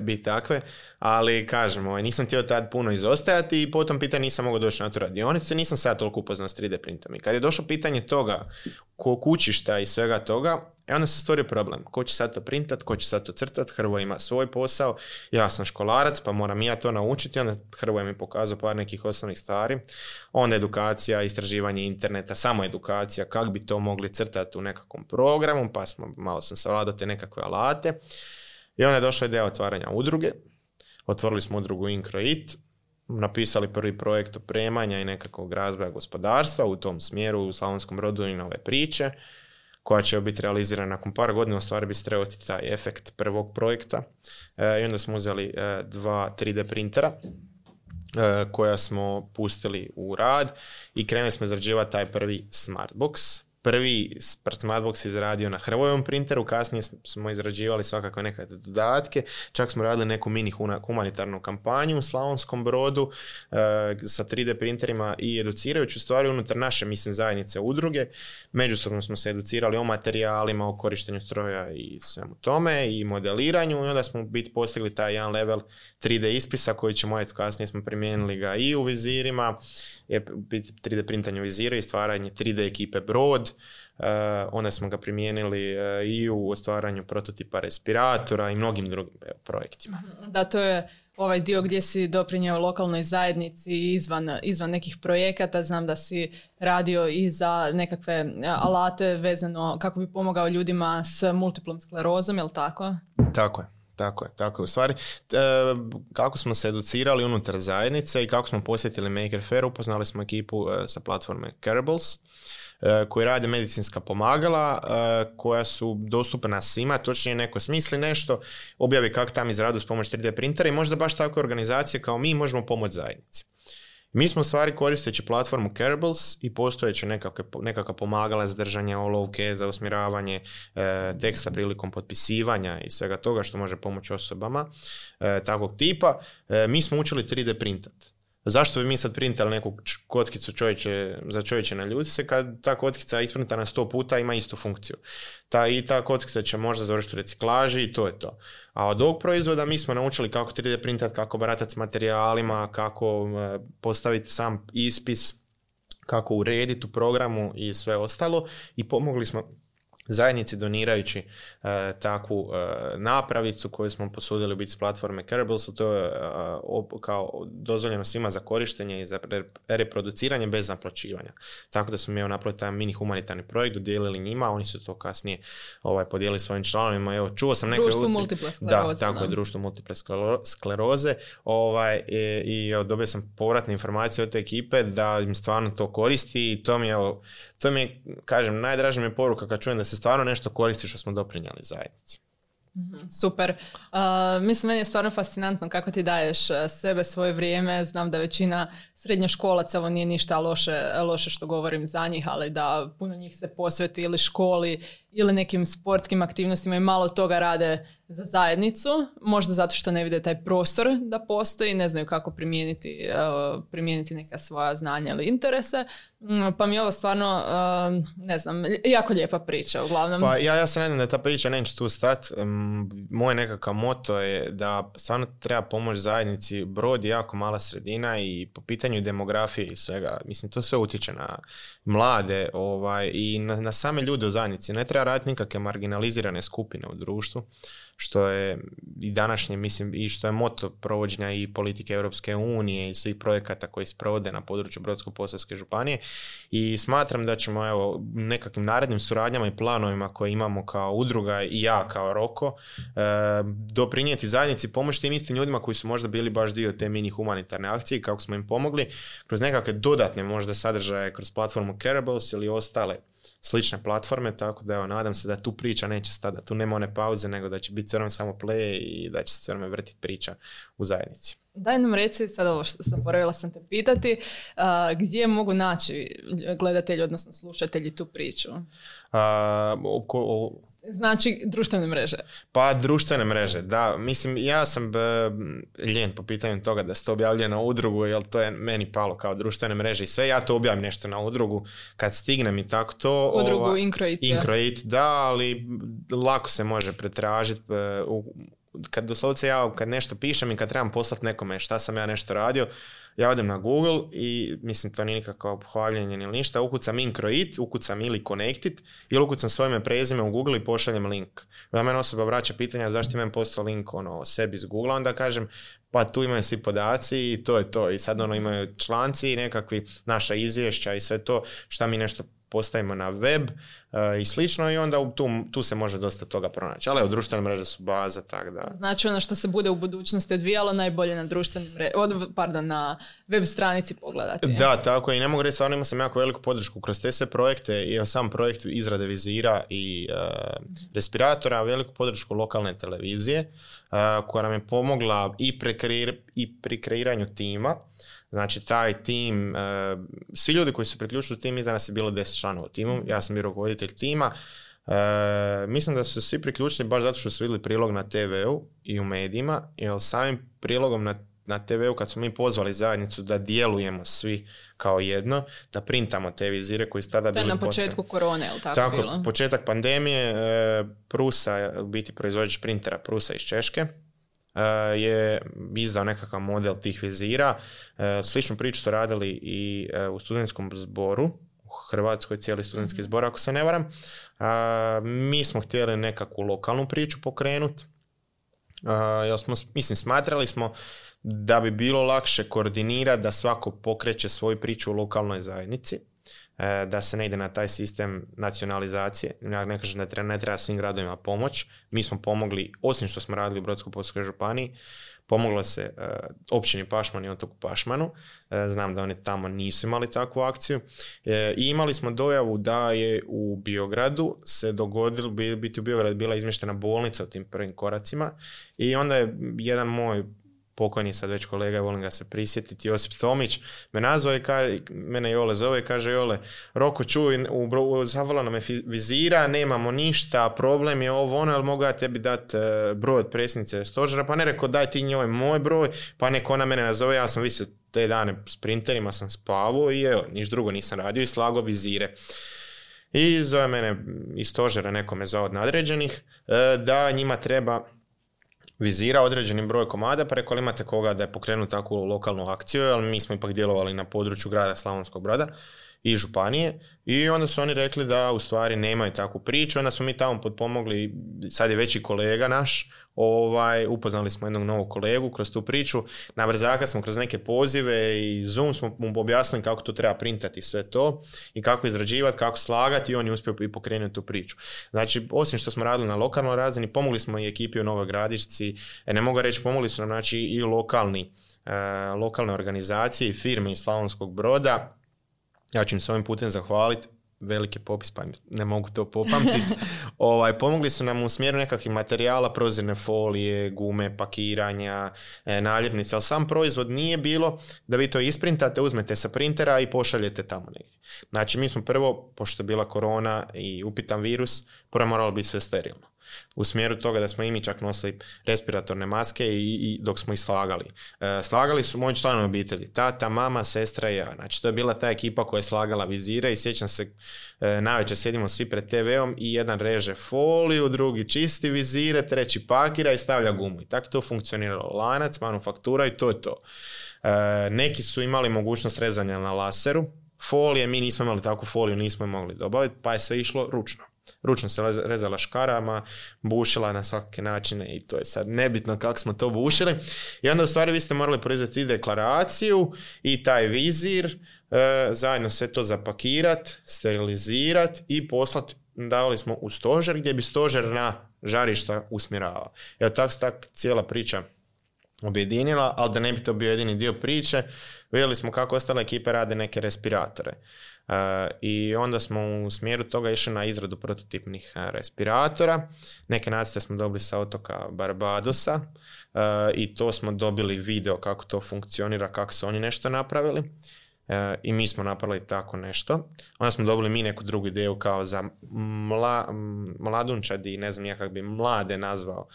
biti takve. Ali kažem, nisam htio tad puno izostajati i po tom pitanju nisam mogao doći na tu radionicu i nisam sad toliko upoznan s 3D printom. I kad je došlo pitanje toga, kućišta i svega toga, onda se stvorio problem. Ko će sad to printat, ko će sad to crtat, Hrvo ima svoj posao, ja sam školarac pa moram ja to naučiti, onda Hrvo je mi pokazao par nekih osnovnih stvari, onda edukacija, istraživanje interneta, samo edukacija, kako bi to mogli crtati u nekakvom programu, pa malo sam savladao te nekakve alate i onda je došla ideja otvaranja udruge, otvorili smo udrugu Incroit, napisali prvi projekt opremanja i nekakvog razvoja gospodarstva u tom smjeru u Slavonskom Brodu i nove priče, koja će biti realizirana nakon par godina, u stvari bi se trebao ostati taj efekt prvog projekta. I onda smo uzeli 2 3D printera koja smo pustili u rad i krenuli smo izrađivati taj prvi Smartbox. Prvi Smartbox izradio na Hrvojevom printeru, kasnije smo izrađivali svakakve neke dodatke, čak smo radili neku mini humanitarnu kampanju u Slavonskom Brodu sa 3D printerima i educirajući u stvari unutar naše, zajednice udruge. Međusobno smo se educirali o materijalima, o korištenju stroja i svemu tome i modeliranju i onda smo postigli taj jedan level 3D ispisa koji ćemo, kasnije smo primijenili ga i u vizirima, 3D printanje vizira i stvaranje 3D ekipe Brod. Onda smo ga primijenili i u ostvaranju prototipa respiratora i mnogim drugim projektima. Da, to je ovaj dio gdje si doprinjeo lokalnoj zajednici izvan nekih projekata. Znam da si radio i za nekakve alate vezano kako bi pomogao ljudima s multiplom sklerozom, je li tako? Tako je. U stvari, kako smo se educirali unutar zajednice i kako smo posjetili Maker Faire, upoznali smo ekipu sa platforme Careables koji rade medicinska pomagala, koja su dostupna svima, točnije neko smisli nešto, objavi kako tam izradu s pomoć 3D printera i možda baš takve organizacije kao mi možemo pomoći zajednici. Mi smo stvari koristeći platformu Careables i postojeće nekakva pomagala za držanje olovke, za usmjeravanje teksta prilikom potpisivanja i svega toga što može pomoći osobama takvog tipa, mi smo učili 3D printati. Zašto bi mi sad printali neku kockicu za čovječe na ljudce kad ta kockica je isprintana 100 puta ima istu funkciju? Ta kockica će možda završiti u reciklaži i to je to. A od ovog proizvoda mi smo naučili kako 3D printati, kako baratati s materijalima, kako postaviti sam ispis, kako urediti u programu i sve ostalo i pomogli smo zajednici donirajući takvu napravicu koju smo posudili biti s platforme Careables, to je kao dozvoljeno svima za korištenje i za reproduciranje bez naplaćivanja. Tako da smo mi napravili taj mini humanitarni projekt, dodijelili njima, oni su to kasnije podijelili svojim članovima. Evo, čuo sam neke društvo multiple skleroze. Da, tako je, društvo multiple skleroze. Dobio sam povratne informacije od te ekipe da im stvarno to koristi i to mi je, kažem, najdraža mi je poruka kad čujem da se stvarno nešto koristi što smo doprinijeli zajednici. Super. Mislim, meni je stvarno fascinantno kako ti daješ sebe, svoje vrijeme. Znam da većina srednjoškolaca, ovo nije ništa loše što govorim za njih, ali da puno njih se posveti ili školi ili nekim sportskim aktivnostima i malo toga rade za zajednicu. Možda zato što ne vide taj prostor da postoji, ne znaju kako primijeniti neka svoja znanja ili interese. Pa mi je ovo stvarno, ne znam, jako lijepa priča uglavnom. Pa ja se nadam da ta priča neće tu stati. Moje nekakav moto je da stvarno treba pomoći zajednici. Brod je jako mala sredina i po pitanju demografije i svega, mislim, to sve utječe na mlade i na same ljude u zajednici. Ne treba raditi nikakve marginalizirane skupine u društvu, što je i današnje, mislim, i što je moto provođenja i politike Europske unije i svih projekata koji se provode na području Brodsko-posavske županije. I smatram da ćemo nekakvim narednim suradnjama i planovima koje imamo kao udruga i ja kao Roko doprinijeti zajednici, pomoći tim istim ljudima koji su možda bili baš dio te mini humanitarne akcije, kako smo im pomogli kroz nekakve dodatne možda sadržaje kroz platformu Careables ili ostale slične platforme, tako da nadam se da tu priča neće stati, da tu nema one pauze, nego da će biti crveno samo play i da će se crveno vrtiti priča u zajednici. Daj nam reci, sad ovo što sam poravila sam te pitati, gdje mogu naći gledatelji, odnosno slušatelji tu priču? Znači, društvene mreže. Pa, društvene mreže, da. Mislim, ja sam lijen po pitanju toga da se to objavljuje na udrugu, jer to je meni palo kao društvene mreže i sve. Ja to objavim nešto na udrugu kad stignem i tako to. Udrugu Incroit, da, ali lako se može pretražiti kad doslovce kad nešto pišem i kad trebam poslati nekome šta sam ja nešto radio, ja odem na Google i, mislim, to nije nikakvo pohvaljenje ili ništa, ukucam Incroit, ukucam ili Connectit ili ukucam svoje ime prezime u Google i pošaljem link. Da mene osoba vraća pitanja zašto imam postao link sebi iz Google, onda kažem pa tu imaju svi podaci i to je to. I sad imaju članci i nekakvi naša izvješća i sve to šta mi nešto postavimo na web i slično i onda tu se može dosta toga pronaći. Ali društvene mreže su baza, tako da. Znači ono što se bude u budućnosti odvijalo najbolje na na web stranici pogledati. Da, tako je. I ne mogu reći, stvarno imao sam jako veliku podršku kroz te sve projekte i sam projekt izrade vizira i respiratora, veliku podršku lokalne televizije koja nam je pomogla i pri kreiranju tima. Znači, taj tim, svi ljudi koji su priključili u tim, iz danas je bilo 10 članova timu, ja sam bio rukovoditelj tima. Mislim da su svi priključili baš zato što su vidjeli prilog na TV-u i u medijima, jer samim prilogom na TV-u kad smo mi pozvali zajednicu da djelujemo svi kao jedno, da printamo te vizire koji su tada bili na početku korone, je li tako bilo? Tako, početak pandemije, Prusa, biti proizvođač printera Prusa iz Češke, je izdao nekakav model tih vizira. Sličnu priču su radili i u studentskom zboru, u Hrvatskoj cijeli studentski zbor, ako se ne varam. Mi smo htjeli nekakvu lokalnu priču pokrenuti. Smatrali smo da bi bilo lakše koordinirati da svako pokreće svoju priču u lokalnoj zajednici. da se ne ide na taj sistem nacionalizacije. Ja ne kažem da ne treba svim gradovima pomoć. Mi smo pomogli, osim što smo radili u Brodsko-posavskoj županiji, pomoglo se općini Pašman i otoku Pašmanu. Znam da oni tamo nisu imali takvu akciju. I imali smo dojavu da je u Biogradu se dogodilo, biti u Biogradu bila izmještena bolnica u tim prvim koracima. I onda je jedan moj pokojni sad već kolega, volim ga se prisjetiti, Josip Tomić, me nazvao i mene Jole zove i kaže, Jole, Roko, čuj, zavala nam je vizira, nemamo ništa, problem je ovo ono, ali mogu ja tebi dati broj od predsjednice stožera, pa ne rekao, daj ti njoj moj broj, pa nek ona mene nazove, ja sam visio te dane s printerima, sam spavao i evo, niš drugo nisam radio i slago vizire. I zove mene iz stožera, neko me zove od nadređenih, da njima treba vizira određeni broj komada, pa rekao imate koga da je pokrenu takvu lokalnu akciju, ali mi smo ipak djelovali na području grada Slavonskog Broda i županije i onda su oni rekli da u stvari nemaju takvu priču, onda smo mi tamo potpomogli, sad je veći kolega naš, upoznali smo jednog novog kolegu kroz tu priču, na brzaka smo kroz neke pozive i Zoom smo mu objasnili kako to treba printati sve to i kako izrađivati, kako slagati i on je uspio i pokrenuti tu priču. Znači, osim što smo radili na lokalnoj razini, pomogli smo i ekipi u Novoj Gradišci, ne mogu reći, pomogli su nam znači i lokalne organizacije i firme iz Slavonskog Broda. Ja ću im se ovim putem zahvaliti, veliki popis, pa ne mogu to popamtiti. Pomogli su nam u smjeru nekakvih materijala, prozirne folije, gume, pakiranja, naljepnice, ali sam proizvod nije bilo da vi to isprintate, uzmete sa printera i pošaljete tamo negdje. Znači, mi smo prvo, pošto je bila korona i upitan virus, prvo moralo biti sve sterilno. U smjeru toga da smo i mi čak nosili respiratorne maske i dok smo ih slagali. Slagali su moji članovi obitelji, tata, mama, sestra i ja. Znači to je bila ta ekipa koja je slagala vizire i sjećam se, navečer sjedimo svi pred TV-om i jedan reže foliju, drugi čisti vizire, treći pakira i stavlja gumu. I tako to funkcioniralo, lanac, manufaktura i to je to. Neki su imali mogućnost rezanja na laseru, folije, mi nismo imali takvu foliju, nismo mogli dobaviti, pa je sve išlo ručno. Ručno se rezala škarama, bušila na svake načine i to je sad nebitno kako smo to bušili. I onda u stvari vi ste morali proizvesti i deklaraciju i taj vizir, zajedno sve to zapakirati, sterilizirati i poslati, davali smo u stožer gdje bi stožer na žarišta usmjeravao. Evo tak cijela priča objedinila, ali da ne bi to bio jedini dio priče, vidjeli smo kako ostale ekipe rade neke respiratore. I onda smo u smjeru toga išli na izradu prototipnih respiratora. Neke nacrte smo dobili sa otoka Barbadosa i to smo dobili video kako to funkcionira, kako su oni nešto napravili i mi smo napravili tako nešto. Onda smo dobili mi neku drugu ideju kao za mladunčadi, ne znam ja kak bi mlade nazvao,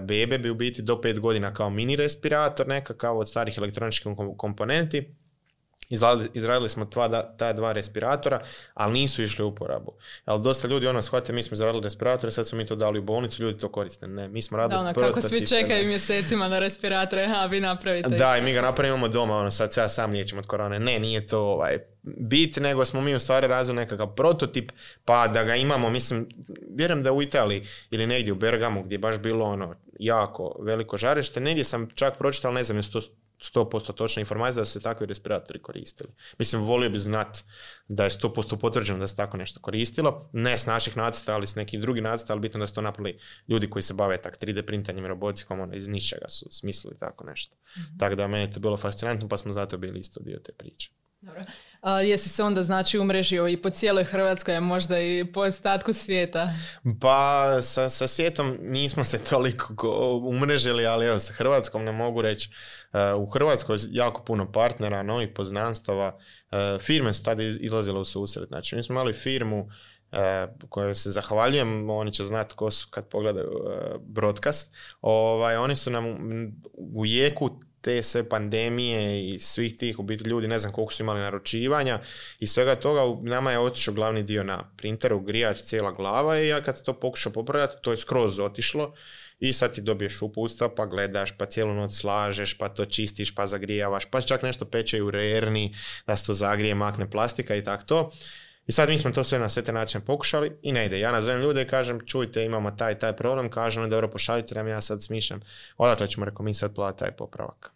bebe bi u biti do 5 godina kao mini respirator nekakav od starih elektroničkih komponenti. Izradili smo ta dva respiratora, ali nisu išli u uporabu. Ali dosta ljudi shvate, mi smo izradili respiratore, sad smo mi to dali u bolnicu, ljudi to koriste. Ne, mi smo radili prototipe. Kako svi čekaju mjesecima na respiratore, vi napravite. Da, i mi ga napravimo doma, sad ja sam liječim od korone. Ne, nije to bit, nego smo mi u stvari razvili nekakav prototip, pa da ga imamo, mislim, vjerujem da u Italiji ili negdje u Bergamu, gdje je baš bilo jako veliko žarište, negdje sam čak pročitao, ne znam, je 100% točna informacija da su se takvi respiratori koristili. Mislim, volio bi znati da je 100% potvrđeno da se tako nešto koristilo. Ne s naših nacrta, ali s nekih drugih nacrta, ali bitno da su to napravili ljudi koji se bave tak 3D printanjem i robotikom, iz ničega su smislili tako nešto. Mm-hmm. Tako da meni to bilo fascinantno, pa smo zato bili isto dio te priče. Dobro. Jesi se onda znači umrežio i po cijeloj Hrvatskoj, a možda i po ostatku svijeta? Pa sa svijetom nismo se toliko umrežili, ali evo sa Hrvatskom ne mogu reći. U Hrvatskoj je jako puno partnera, novih poznanstava. Firme su tada izlazile u susret. Znači mi smo imali firmu kojoj se zahvaljujem, oni će znati ko su kad pogledaju BRODCAST. Oni su nam u jeku te sve pandemije i svih tih ljudi, ne znam koliko su imali naručivanja i svega toga, nama je otišao glavni dio na printeru, grijač, cijela glava i ja kad to pokušao popravljati, to je skroz otišlo i sad ti dobiješ uputstva, pa gledaš, pa cijelu noć slažeš, pa to čistiš, pa zagrijavaš, pa čak nešto peče u rerni, da se to zagrije, makne plastika i tako to. I sad mi smo to sve na sve te načine pokušali i ne ide. Ja nazovem ljude i kažem, čujte, imamo taj problem, kažem, dobro, pošaljite nam, ja sad smišljam. Odakle ćemo, rekao, mi sad platiti taj popravak.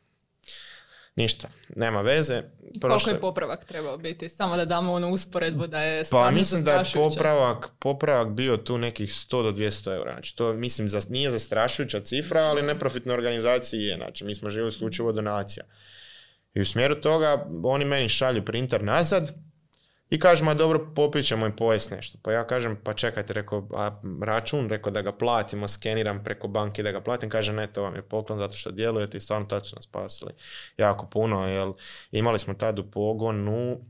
Ništa, nema veze. Koliko je popravak trebao biti? Samo da damo onu usporedbu da je stvarno zastrašujuće. Pa mislim da je popravak bio tu nekih 100 do 200 eura. Znači to mislim nije zastrašujuća cifra, ali neprofitna organizacija je. Znači mi smo živjeli isključivo donacija. I u smjeru toga oni meni šalju printer nazad i kažu, ma dobro, popit ćemo i povest nešto. Pa ja kažem, pa čekajte, rekao, a račun, rekao da ga platimo, skeniram preko banke da ga platim. Kaže, ne, to vam je poklon zato što djelujete i stvarno tad su nas spasili jako puno. Jer imali smo tad u pogonu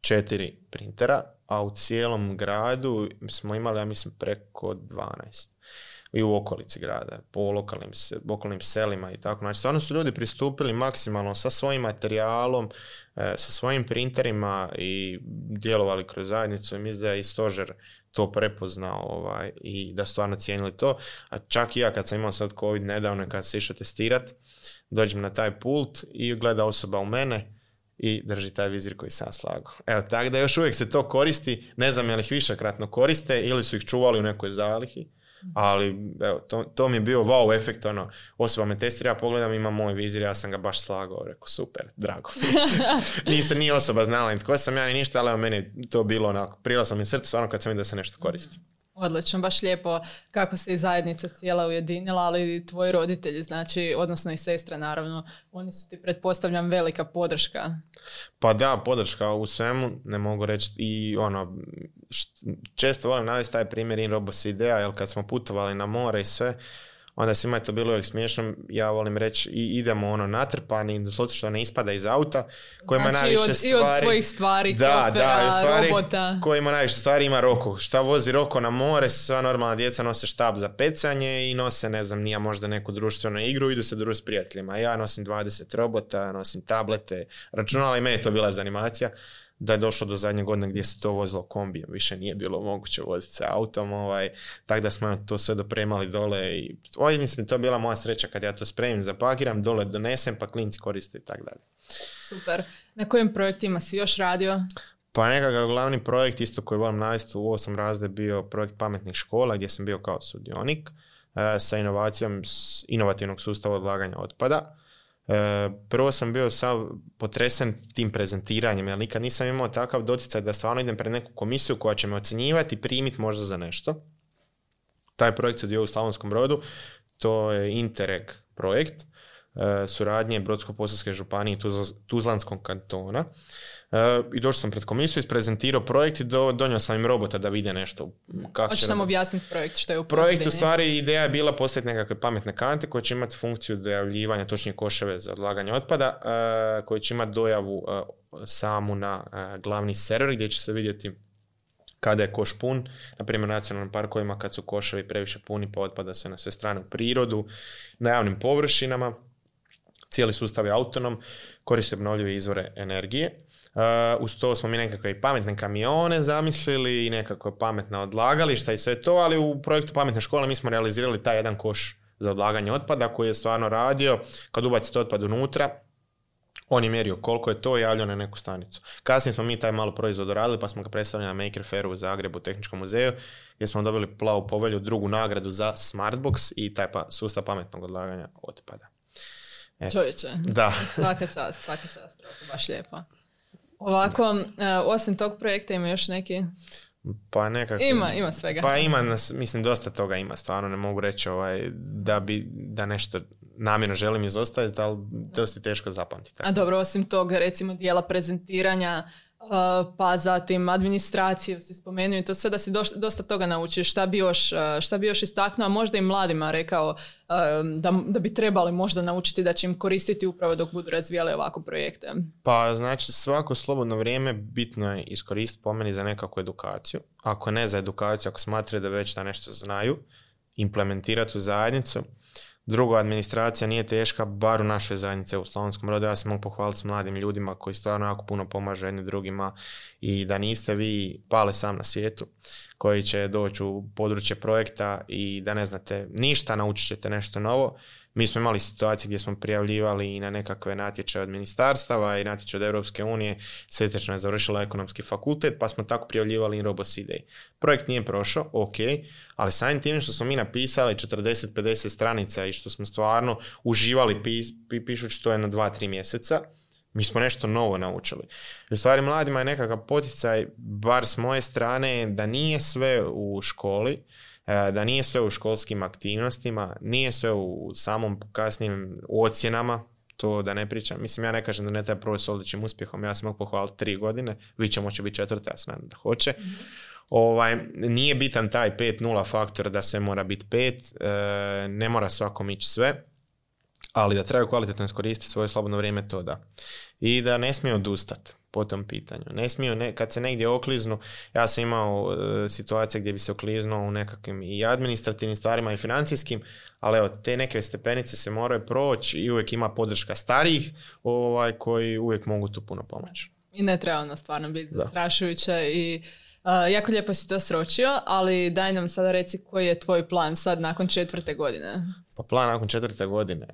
4 printera, a u cijelom gradu smo imali, ja mislim, preko 12. I u okolici grada, po okolnim selima i tako. Znači, stvarno su ljudi pristupili maksimalno sa svojim materijalom, sa svojim printerima i djelovali kroz zajednicu i mislim da je i stožer to prepoznao i da stvarno cijenili to. A čak i ja kad sam imao sad COVID nedavno, kad se išao testirati, dođem na taj pult i gleda osoba u mene i drži taj vizir koji sam slagao. Evo, tako da još uvijek se to koristi, ne znam je li ih višekratno koriste ili su ih čuvali u nekoj zalihi. Ali evo, to mi je bio wow efekt, ono, osoba me testira, ja pogledam, ima moj vizir, ja sam ga baš slagao, rekao, super, drago. Nije osoba znala ni tko sam ja ni ništa, ali meni to bilo onako, priraslo mi srcu, stvarno kad sam vidio da se nešto koristi. Odlično, baš lijepo kako se i zajednica cijela ujedinila, ali i tvoji roditelji, znači, odnosno i sestra naravno, oni su ti, pretpostavljam, velika podrška. Pa da, podrška u svemu, ne mogu reći i ono, često volim navesti taj primjer InRobo ideja, jer kad smo putovali na more i sve, onda svima je to bilo uvijek smiješno, ja volim reći i idemo ono natrpani, doslovno što ne ispada iz auta, kojima znači, najviše stvari... Znači i od svojih stvari, kofera, robota. Kojima najviše stvari ima Roko. Šta vozi Roko na more, sva normalna djeca nose štap za pecanje i nose, ne znam, nije možda neku društvenu igru, idu se družiti s prijateljima. Ja nosim 20 robota, nosim tablete, računala i meni je to bila zanimacija. Da je došlo do zadnje godine gdje se to vozilo kombijem, više nije bilo moguće voziti se autom, tako da smo to sve dopremali dole i mislim to je bila moja sreća kad ja to spremim, zapakiram, dole donesem, pa klinci koriste i tako dalje. Super. Na kojim projektima si još radio? Pa nekakav glavni projekt isto koji volim navesti u 8 razredu bio projekt pametnih škola gdje sam bio kao sudionik sa inovacijom inovativnog sustava odlaganja otpada. Prvo sam bio sav potresen tim prezentiranjem, jer nikad nisam imao takav doticaj da stvarno idem pred neku komisiju koja će me ocjenjivati i primiti možda za nešto. Taj projekt se dio u Slavonskom Brodu, to je Interreg projekt, suradnje Brodsko-posavske županije i Tuzlanskog kantona. I došao sam pred komisiju, isprezentirao projekt i donio sam im robota da vide nešto. Hoćeš nam objasniti projekt što je u pozadini? Projekt u stvari ideja je bila postaviti nekakve pametne kante koje će imati funkciju dojavljivanja, točnije koševe za odlaganje otpada, koje će imati dojavu samu na glavni server gdje će se vidjeti kada je koš pun, na primjer u nacionalnim parkovima kad su koševi previše puni pa otpada sve na sve strane u prirodu, na javnim površinama, cijeli sustav je autonom, koriste obnovljive izvore energije. Uz to smo mi nekakve i pametne kamione zamislili i nekakve pametna odlagališta i sve to, ali u projektu pametne škole mi smo realizirali taj jedan koš za odlaganje otpada koji je stvarno radio, kad ubacite otpad unutra, on je mjerio koliko je to i javljao na neku stanicu. Kasnije smo mi taj malo proizvod doradili pa smo ga predstavili na Maker Faire u Zagrebu, u Tehničkom muzeju, gdje smo dobili plavu povelju, drugu nagradu za Smartbox i taj sustav pametnog odlaganja otpada. Čovječe, da. svaka čast, to baš lijepo. Ovako, osim tog projekta ima još neki? Pa nekako... Ima svega. Pa ima, mislim, dosta toga ima, stvarno ne mogu reći da nešto namjerno želim izostaviti, ali dosta je teško zapamtiti. A dobro, osim toga, recimo, dijela prezentiranja, pa zatim administracije si spomenuo i to sve da si dosta toga naučiš. Šta bi još istaknuo, a možda i mladima rekao da bi trebali možda naučiti da će im koristiti upravo dok budu razvijali ovako projekte? Pa znači svako slobodno vrijeme bitno je iskoristiti po meni za nekakvu edukaciju. Ako ne za edukaciju, ako smatraju da već da nešto znaju, implementirati u zajednicu. Drugo, administracija nije teška, bar u našoj zajednici u Slavonskom Brodu. Ja se mogu pohvaliti s mladim ljudima koji stvarno jako puno pomažu jednim drugima i da niste vi pale sam na svijetu. koji će doći u područje projekta i da ne znate ništa, naučit ćete nešto novo. Mi smo imali situacije gdje smo prijavljivali i na nekakve natječaje od ministarstava i natječaje od Europske unije. Srećno je završila ekonomski fakultet, pa smo tako prijavljivali InRobos ideji. Projekt nije prošao, ok, ali samim time što smo mi napisali 40-50 stranica i što smo stvarno uživali pišući to jedno 2-3 mjeseca, mi smo nešto novo naučili. U stvari mladima je nekakav poticaj, bar s moje strane, da nije sve u školi, da nije sve u školskim aktivnostima, nije sve u samom kasnijim ocjenama, to da ne pričam. Mislim, ja ne kažem da ne treba proći s odličnim uspjehom, ja sam mogu pohvaliti 3 godine, vi će moći biti 4, ja se nadam da hoće. Mm-hmm. Nije bitan taj 5-0 faktor da sve mora biti 5, ne mora svakom ići sve, ali da treba kvalitetno iskoristiti svoje slobodno vrijeme, to da. I da ne smije odustati po tom pitanju. Ne smiju, kad se negdje okliznu, ja sam imao situacije gdje bi se okliznuo u nekakvim i administrativnim stvarima i financijskim, ali evo, te neke stepenice se moraju proći i uvijek ima podrška starijih koji uvijek mogu tu puno pomoći. I ne treba ona stvarno biti zastrašujuća i... jako lijepo si to sročio, ali daj nam sada reci koji je tvoj plan sad nakon 4. godine. Pa plan nakon 4. godine.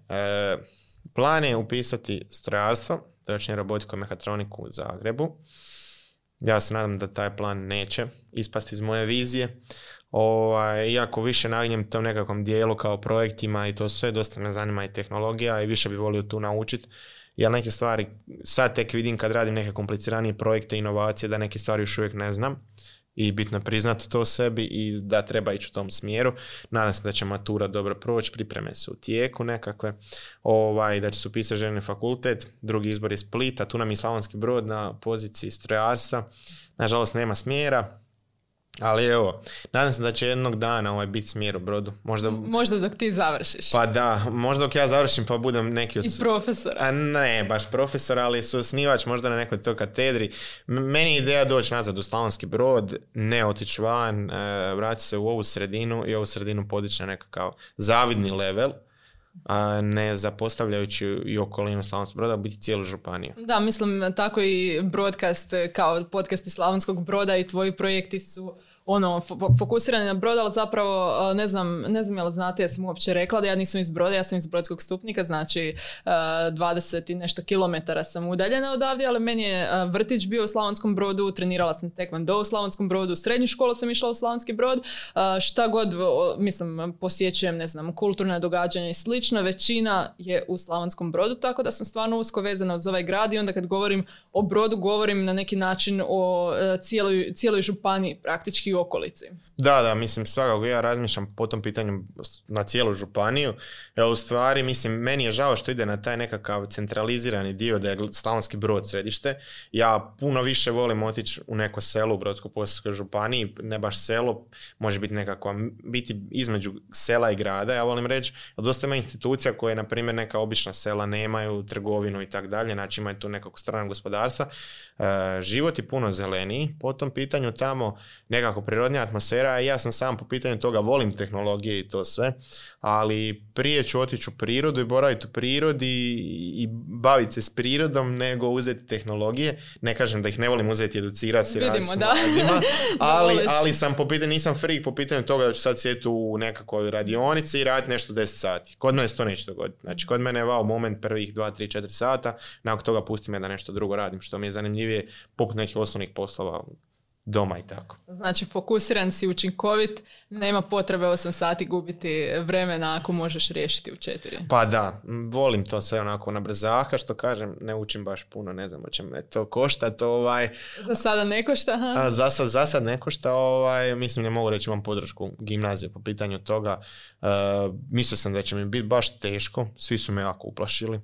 Plan je upisati strojarstvo, točnije robotiku i mehatroniku u Zagrebu. Ja se nadam da taj plan neće ispasti iz moje vizije. Iako više naginjem tom nekakvom dijelu kao projektima i to sve, dosta me zanima i tehnologija i više bi volio tu naučiti. Ja neke stvari sad tek vidim kad radim neke kompliciranije projekte, inovacije, da neke stvari još uvijek ne znam i bitno priznati to sebi i da treba ići u tom smjeru. Nadam se da će matura dobro proći, pripreme su u tijeku nekakve, da će se upisati željeni fakultet, drugi izbor je Split, a tu nam je Slavonski Brod na poziciji strojarstva. Nažalost nema smjera. Ali evo, nadam se da će jednog dana biti smjer u Brodu. Možda dok ti završiš. Pa da, možda dok ja završim pa budem neki od... I profesor. A ne, baš profesor, ali su osnivač možda na nekoj toj katedri. Meni je ideja doći nazad u Slavonski Brod, ne otići van, vrati se u ovu sredinu i ovu sredinu podići na nekakav zavidni level. Ne zapostavljajući i okolinu Slavonskog Broda, biti cijelu županiju. Da, mislim, tako i BRODCAST kao podcasti Slavonskog Broda i tvoji projekti su fokusirani na Brod, ali zapravo ne znam je li znate, ja sam uopće rekla da ja nisam iz Broda, ja sam iz Brodskog Stupnika, znači 20 i nešto kilometara sam udaljena odavde, ali meni je vrtić bio u Slavonskom Brodu, trenirala sam taekwondo u Slavonskom Brodu, u srednju školu sam išla u Slavonski Brod, šta god, mislim, posjećujem, kulturna događanja i slično, većina je u Slavonskom Brodu, tako da sam stvarno usko vezana uz ovaj grad i onda kad govorim o Brodu, govorim na neki način o cijeloj županiji praktički okolici. Da, mislim, svakako ja razmišljam po tom pitanju na cijelu županiju. U stvari, mislim, meni je žao što ide na taj nekakav centralizirani dio da je Slavonski Brod središte. Ja puno više volim otići u neko selo u Brodsko-posavskoj županiji, ne baš selo, može biti nekako biti između sela i grada, ja volim reći. Dosta ima institucija koje, na primjer, neka obična sela nemaju, trgovinu i tako dalje, znači imaju tu nekako stranu gospodarstva. Život je puno zeleniji. Po tom pitanju tamo nekako prirodnija atmosfera, ja sam po pitanju toga volim tehnologije i to sve, ali prije ću otići u prirodu i boraviti u prirodi i baviti se s prirodom nego uzeti tehnologije. Ne kažem da ih ne volim uzeti, educirati se raditi s mladima, ali sam po pitanju, nisam freak po pitanju toga da ću sad sjeti u nekakvoj radionici i raditi nešto 10 sati. Kod mene se to neće dogoditi. Znači, kod mene je moment prvih 2, 3, 4 sata, nakon toga pustim me da nešto drugo radim, što mi je zanimljivije poput nekih osnovnih poslova doma i tako. Znači, fokusiran si, učinkovit, nema potrebe 8 sati gubiti vremena ako možeš riješiti u 4. Pa da, volim to sve onako na brzaha, što kažem, ne učim baš puno, ne znam, hoće me to koštati. Za sada ne košta? Za sad ne košta, mislim, ne mogu reći, imam podršku gimnazije po pitanju toga. Mislio sam da će mi biti baš teško, svi su me jako uplašili.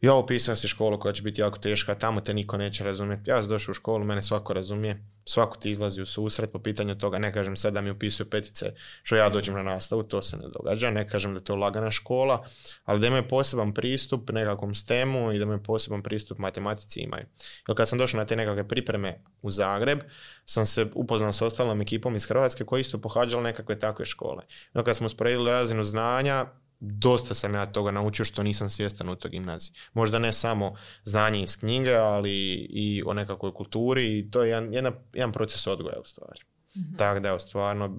Ja upisao si školu koja će biti jako teška, tamo te niko neće razumjeti. Ja sam došao u školu, mene svako razumije, svako ti izlazi u susret po pitanju toga. Ne kažem sad da mi upisuju petice što ja dođem na nastavu, to se ne događa. Ne kažem da to lagana škola, ali da imaju poseban pristup nekakvom STEM-u i da imaju poseban pristup matematici imaju. Jer kad sam došao na te nekakve pripreme u Zagreb, sam se upoznao s ostalom ekipom iz Hrvatske koji isto pohađali nekakve takve škole. No kad smo usporedili razinu znanja, dosta sam ja toga naučio što nisam svjestan u toj gimnaziji. Možda ne samo znanje iz knjige, ali i o nekakvoj kulturi i to je jedan proces odgoja u stvari. Mm-hmm. Tako da, stvarno,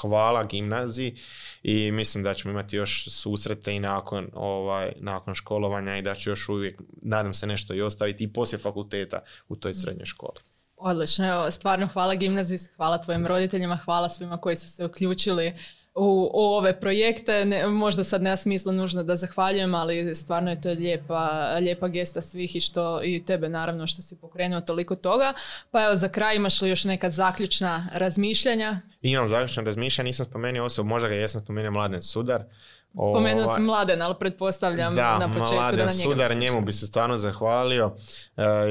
hvala gimnaziji i mislim da ćemo imati još susrete i nakon, nakon školovanja i da ću još uvijek, nadam se, nešto i ostaviti i poslije fakulteta u toj srednjoj školi. Odlično, evo, stvarno hvala gimnaziji, hvala tvojim roditeljima, hvala svima koji su se uključili u ove projekte. Ne, možda sad nema smisla nužno da zahvaljujem, ali stvarno je to lijepa gesta svih i tebe naravno što si pokrenuo toliko toga. Pa evo, za kraj, imaš li još neka zaključna razmišljanja? Imam zaključno razmišljanje, nisam spomenuo osobu, možda ga jesam spomenuo, Mladen Sudar. Spomenuo si Mladen, ali pretpostavljam da, na početku Mladen, da na njega Sudar, njemu bi se stvarno zahvalio,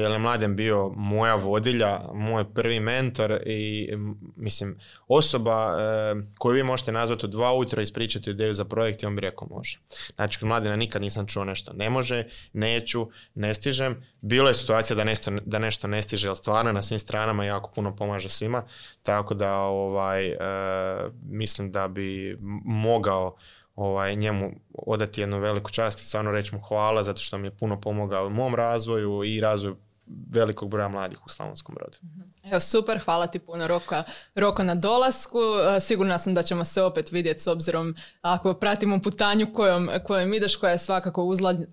jer je Mladen bio moja vodilja, moj prvi mentor i mislim osoba koju vi možete nazvati u 2 ujutro i ispričati ideju za projekt i on bi rekao može. Znači kod Mladena nikad nisam čuo nešto ne može, neću, ne stižem. Bilo je situacija da nešto ne stiže, ali stvarno na svim stranama jako puno pomaže svima, tako da mislim da bi mogao njemu odati jednu veliku čast i stvarno reći mu hvala zato što mi je puno pomogao u mom razvoju i razvoju velikog broja mladih u Slavonskom Brodu. Evo, super, hvala ti puno Roko na dolasku. Sigurna sam da ćemo se opet vidjeti s obzirom ako pratimo putanju kojom ideš, koja je svakako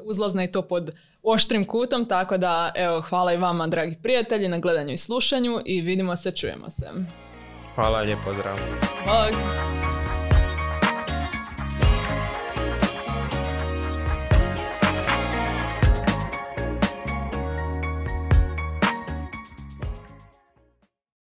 uzlazna i to pod oštrim kutom, tako da evo, hvala i vama dragi prijatelji na gledanju i slušanju i vidimo se, čujemo se. Hvala, lijep pozdrav. Bog.